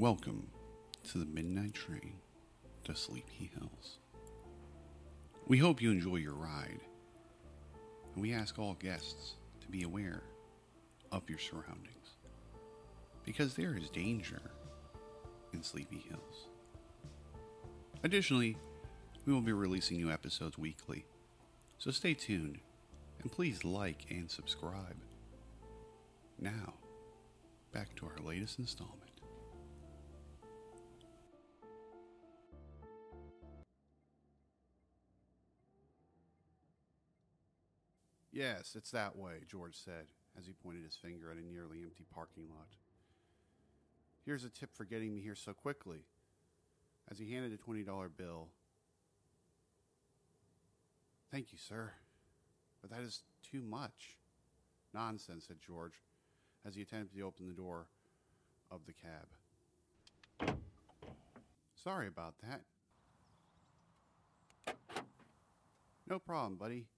Welcome to the Midnight Train to Sleepy Hills. We hope you enjoy your ride, and we ask all guests to be aware of your surroundings, because there is danger in Sleepy Hills. Additionally, we will be releasing new episodes weekly, so stay tuned, and please like and subscribe. Now, back to our latest installment. "Yes, it's that way," George said, as he pointed his finger at a nearly empty parking lot. "Here's a tip for getting me here so quickly," as he handed a $20 bill. "Thank you, sir, but that is too much." "Nonsense," said George, as he attempted to open the door of the cab. "Sorry about that." "No problem, buddy.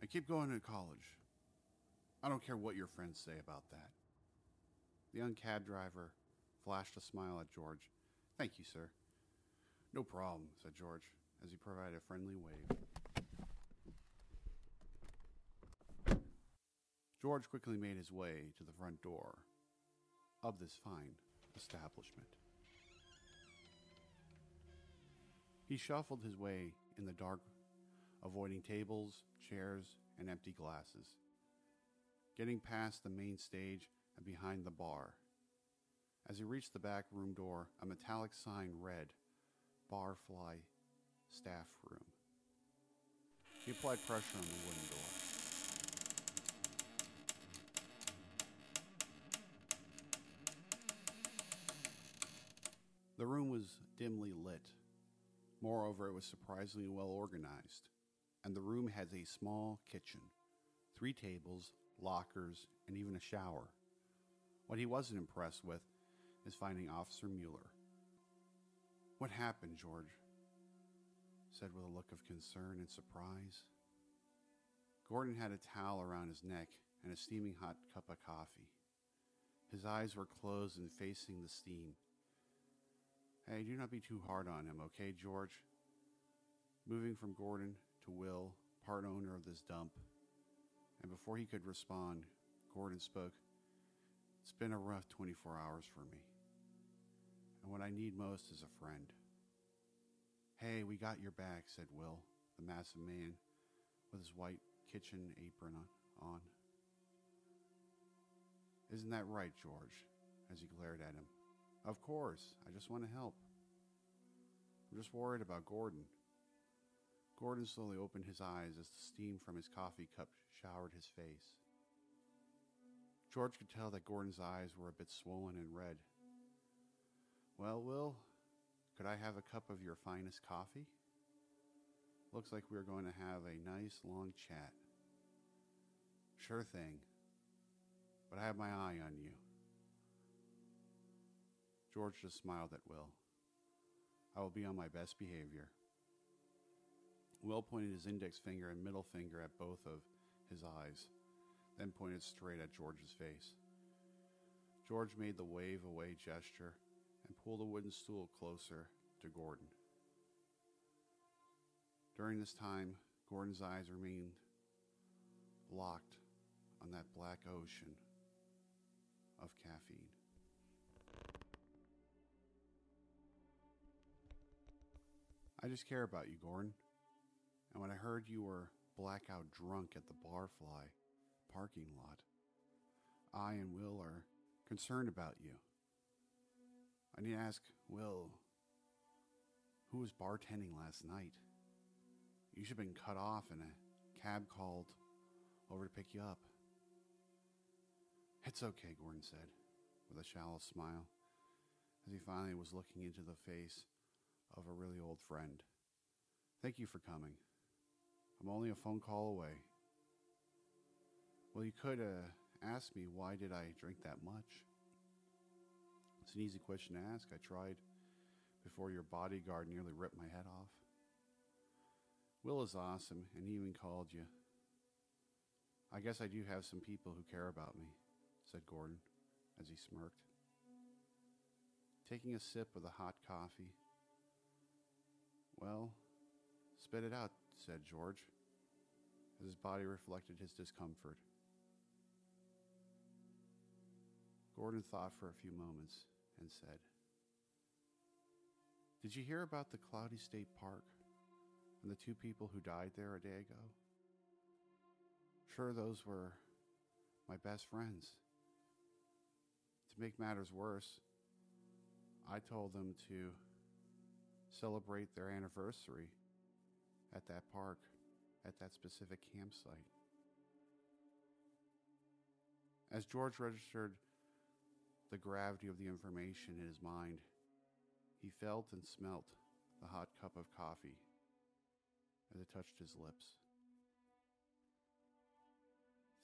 I keep going to college. I don't care what your friends say about that." The young cab driver flashed a smile at George. "Thank you, sir." "No problem," said George, as he provided a friendly wave. George quickly made his way to the front door of this fine establishment. He shuffled his way in the dark, avoiding tables, chairs, and empty glasses, getting past the main stage and behind the bar. As he reached the back room door, a metallic sign read, "Barfly Staff Room." He applied pressure on the wooden door. The room was dimly lit. Moreover, it was surprisingly well organized, and the room has a small kitchen, 3 tables, lockers, and even a shower. What he wasn't impressed with is finding Officer Mueller. "What happened, George?" said with a look of concern and surprise. Gordon had a towel around his neck and a steaming hot cup of coffee. His eyes were closed and facing the steam. "Hey, do not be too hard on him, okay, George?" Moving from Gordon to Will, part owner of this dump, and before he could respond, Gordon spoke. "It's been a rough 24 hours for me, and what I need most is a friend." "Hey, we got your back," said Will, the massive man with his white kitchen apron on. "Isn't that right, George?" as he glared at him. "Of course, I just want to help. I'm just worried about Gordon." Gordon slowly opened his eyes as the steam from his coffee cup showered his face. George could tell that Gordon's eyes were a bit swollen and red. "Well, Will, could I have a cup of your finest coffee? Looks like we're going to have a nice long chat." "Sure thing, but I have my eye on you." George just smiled at Will. "I will be on my best behavior." Will pointed his index finger and middle finger at both of his eyes, then pointed straight at George's face. George made the wave away gesture and pulled a wooden stool closer to Gordon. During this time, Gordon's eyes remained locked on that black ocean of caffeine. "I just care about you, Gordon. And when I heard you were blackout drunk at the Barfly parking lot, I and Will are concerned about you. I need to ask Will, who was bartending last night? You should have been cut off and a cab called over to pick you up." "It's okay," Gordon said, with a shallow smile, as he finally was looking into the face of a really old friend. "Thank you for coming. I'm only a phone call away. Well, you could ask me, why did I drink that much? It's an easy question to ask. I tried before your bodyguard nearly ripped my head off. Will is awesome, and he even called you. I guess I do have some people who care about me," said Gordon, as he smirked. taking a sip of the hot coffee. "Well, spit it out," said George, as his body reflected his discomfort. Gordon thought for a few moments and said, "Did you hear about the Cloudy State Park and the two people who died there a day ago? Sure, those were my best friends. To make matters worse, I told them to celebrate their anniversary at that park, at that specific campsite." As George registered the gravity of the information in his mind, he felt and smelt the hot cup of coffee as it touched his lips.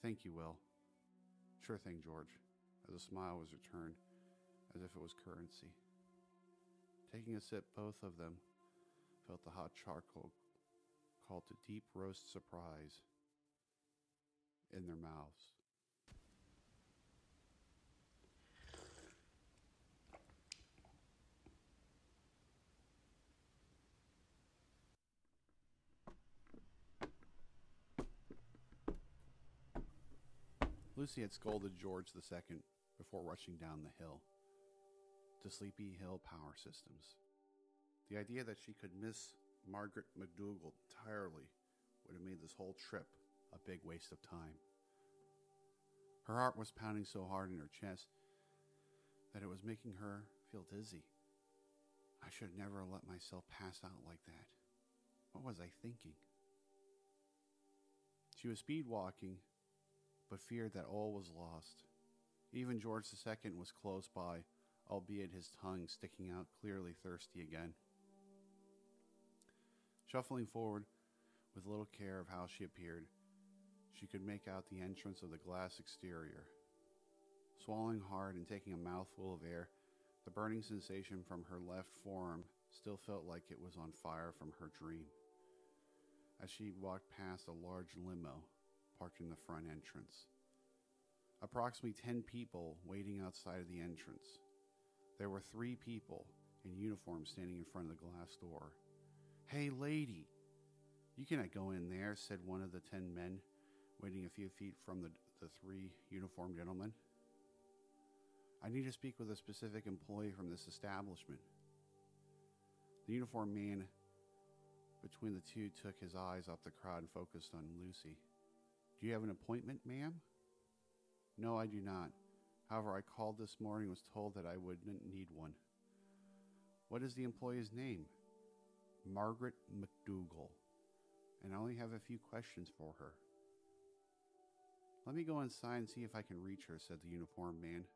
"Thank you, Will." "Sure thing, George," as a smile was returned, as if it was currency. Taking a sip, both of them felt the hot charcoal call to deep roast surprise in their mouths. Lucy had scolded George II before rushing down the hill to Sleepy Hill Power Systems. The idea that she could miss Margaret McDougall entirely would have made this whole trip a big waste of time. Her heart was pounding so hard in her chest that it was making her feel dizzy. "I should never let myself pass out like that. What was I thinking?" She was speed walking, but feared that all was lost. Even George II was close by, albeit his tongue sticking out, clearly thirsty again. Shuffling forward with little care of how she appeared, she could make out the entrance of the glass exterior. Swallowing hard and taking a mouthful of air, the burning sensation from her left forearm still felt like it was on fire from her dream, as she walked past a large limo parked in the front entrance. Approximately 10 people waiting outside of the entrance. There were 3 people in uniform standing in front of the glass door. "Hey, lady, you cannot go in there," said one of the 10 men, waiting a few feet from the 3 uniformed gentlemen. "I need to speak with a specific employee from this establishment." The uniformed man between the two took his eyes off the crowd and focused on Lucy. "Do you have an appointment, ma'am?" "No, I do not. However, I called this morning and was told that I wouldn't need one." "What is the employee's name?" "Margaret McDougall, and I only have a few questions for her." "Let me go inside and see if I can reach her," said the uniformed man.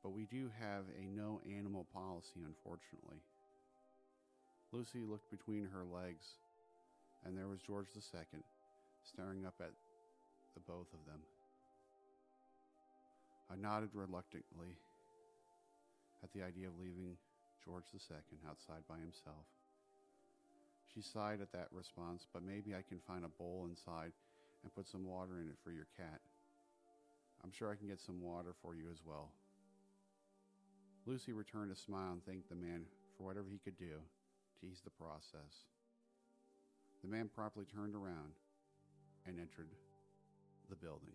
"But we do have a no animal policy, unfortunately." Lucy looked between her legs, and there was George II, staring up at the both of them. I nodded reluctantly at the idea of leaving George II outside by himself. She sighed at that response, "But maybe I can find a bowl inside and put some water in it for your cat. I'm sure I can get some water for you as well." Lucy returned a smile and thanked the man for whatever he could do to ease the process. The man promptly turned around and entered the building.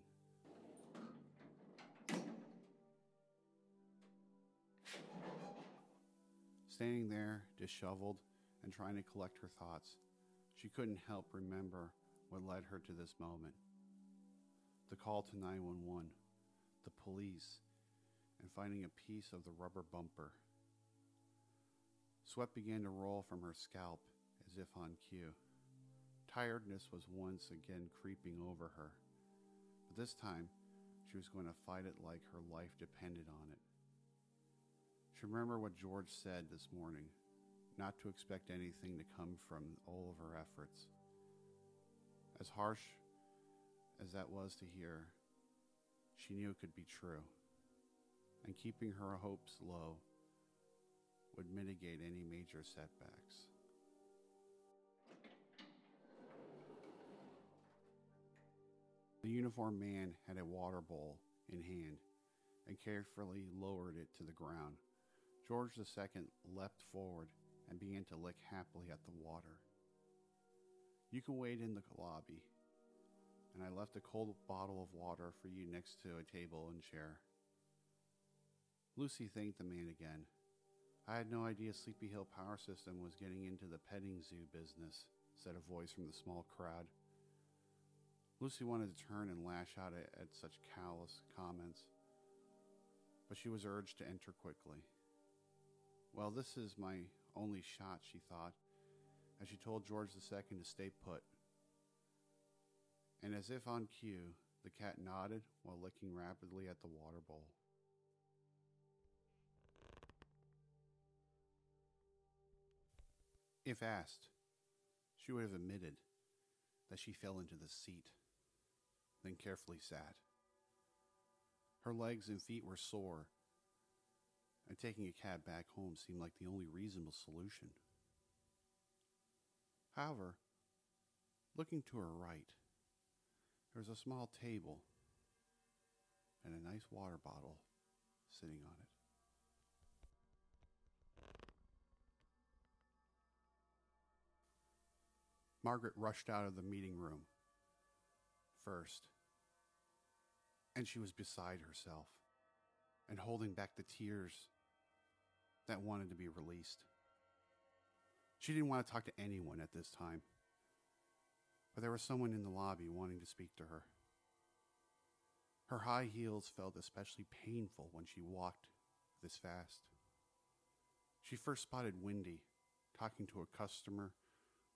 Standing there, disheveled and trying to collect her thoughts, she couldn't help remember what led her to this moment. The call to 911, the police, and finding a piece of the rubber bumper. Sweat began to roll from her scalp as if on cue. Tiredness was once again creeping over her, but this time she was going to fight it like her life depended on it. She remembered what George said this morning, not to expect anything to come from all of her efforts. As harsh as that was to hear, she knew it could be true, and keeping her hopes low would mitigate any major setbacks. The uniformed man had a water bowl in hand and carefully lowered it to the ground, George II leapt forward and began to lick happily at the water. You can wait in the lobby, and I left a cold bottle of water for you next to a table and chair. Lucy thanked the man again. I had no idea Sleepy Hill Power System was getting into the petting zoo business, said a voice from the small crowd. Lucy wanted to turn and lash out at such callous comments, but she was urged to enter quickly. Well, this is my only shot, she thought, as she told George II to stay put. And as if on cue, the cat nodded while licking rapidly at the water bowl. If asked, she would have admitted that she fell into the seat, then carefully sat. Her legs and feet were sore, and taking a cab back home seemed like the only reasonable solution. However, looking to her right, there was a small table and a nice water bottle sitting on it. Margaret rushed out of the meeting room first, and she was beside herself and holding back the tears that wanted to be released. She didn't want to talk to anyone at this time, but there was someone in the lobby wanting to speak to her. Her high heels felt especially painful when she walked this fast. She first spotted Wendy talking to a customer,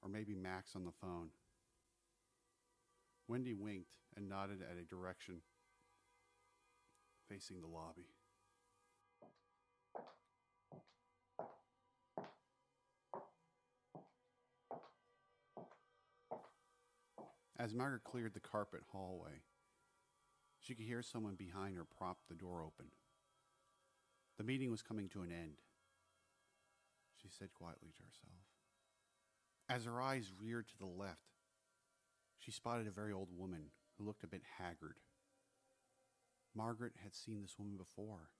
or maybe Max on the phone. Wendy winked and nodded at a direction facing the lobby. As Margaret cleared the carpet hallway, she could hear someone behind her prop the door open. The meeting was coming to an end, she said quietly to herself. As her eyes reared to the left, she spotted a very old woman who looked a bit haggard. Margaret had seen this woman before,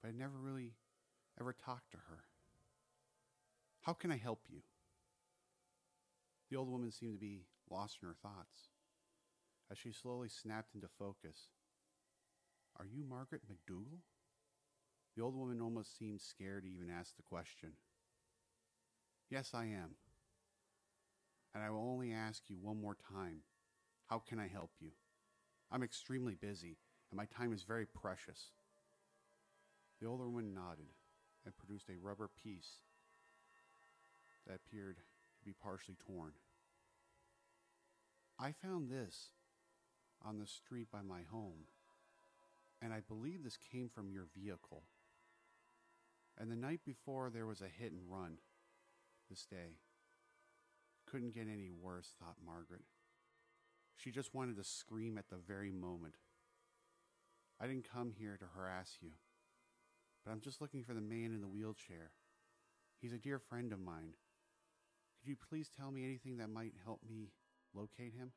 but had never really ever talked to her. How can I help you? The old woman seemed to be lost in her thoughts as she slowly snapped into focus. Are you Margaret McDougall? The old woman almost seemed scared to even ask the question. Yes, I am. And I will only ask you one more time, how can I help you? I'm extremely busy, and my time is very precious. The older woman nodded and produced a rubber piece that appeared to be partially torn. I found this on the street by my home, and I believe this came from your vehicle. And the night before, there was a hit and run this day. Couldn't get any worse, thought Margaret. She just wanted to scream at the very moment. I didn't come here to harass you, but I'm just looking for the man in the wheelchair. He's a dear friend of mine. Could you please tell me anything that might help me locate him?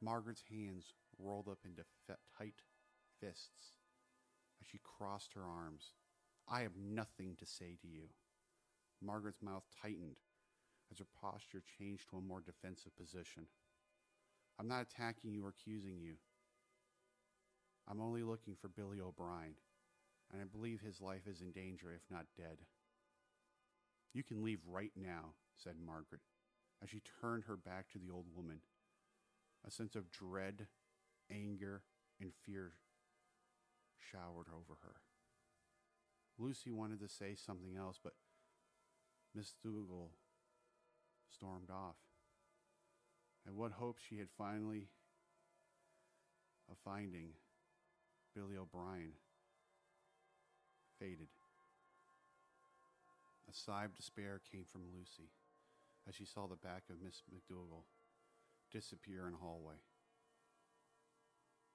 Margaret's hands rolled up into tight fists as she crossed her arms. I have nothing to say to you. Margaret's mouth tightened as her posture changed to a more defensive position. I'm not attacking you or accusing you. I'm only looking for Billy O'Brien, and I believe his life is in danger, if not dead. You can leave right now, said Margaret, as she turned her back to the old woman. A sense of dread, anger, and fear showered over her. Lucy wanted to say something else, but Miss Dougal stormed off, and what hope she had finally of finding Billy O'Brien faded. A sigh of despair came from Lucy as she saw the back of Miss McDougall disappear in the hallway.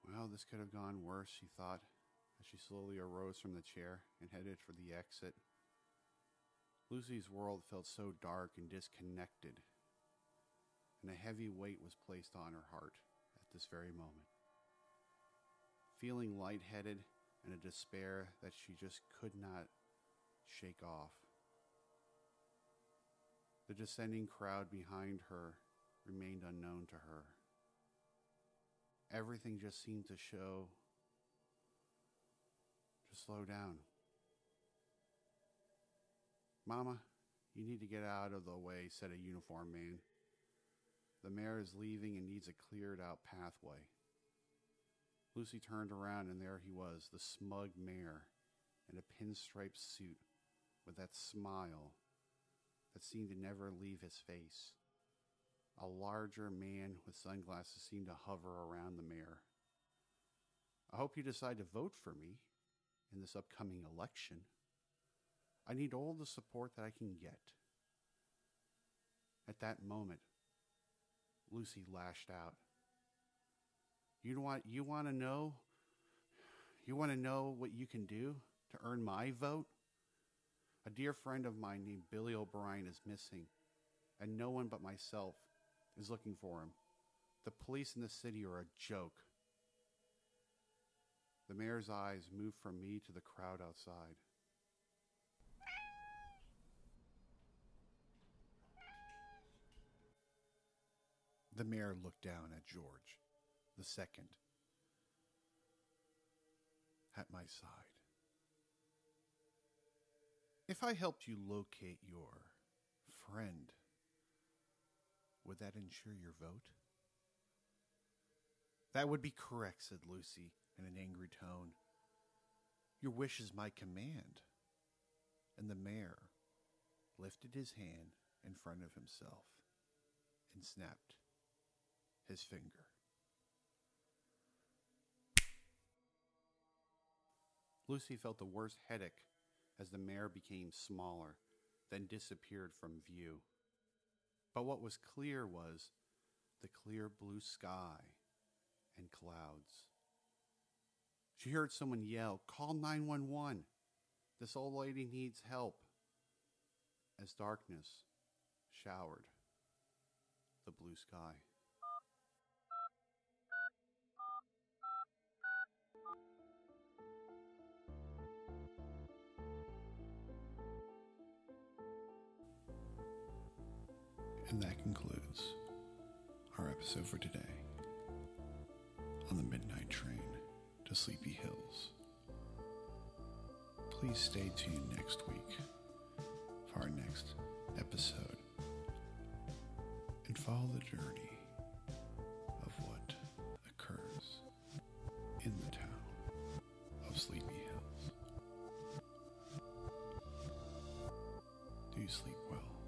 Well, this could have gone worse, she thought, as she slowly arose from the chair and headed for the exit. Lucy's world felt so dark and disconnected, and a heavy weight was placed on her heart at this very moment. Feeling lightheaded and a despair that she just could not shake off. The descending crowd behind her remained unknown to her. Everything just seemed to show, just slow down. Mama, you need to get out of the way, said a uniformed man. The mare is leaving and needs a cleared-out pathway. Lucy turned around, and there he was, the smug mare, in a pinstripe suit with that smile that seemed to never leave his face. A larger man with sunglasses seemed to hover around the mare. I hope you decide to vote for me in this upcoming election. I need all the support that I can get. At that moment, Lucy lashed out. You want to know what you can do to earn my vote? A dear friend of mine named Billy O'Brien is missing, and no one but myself is looking for him. The police in the city are a joke. The mayor's eyes moved from me to the crowd outside. The mayor looked down at George II at my side. If I helped you locate your friend, would that ensure your vote? That would be correct, said Lucy in an angry tone. Your wish is my command. And the mayor lifted his hand in front of himself and snapped his finger. Lucy felt the worst headache as the mare became smaller, then disappeared from view. But what was clear was the clear blue sky and clouds. She heard someone yell, "Call 911. This old lady needs help." As darkness showered the blue sky. And that concludes our episode for today on the Midnight Train to Sleepy Hills. Please stay tuned next week for our next episode and follow the journey of what occurs in the town of Sleepy Hills. Do you sleep well?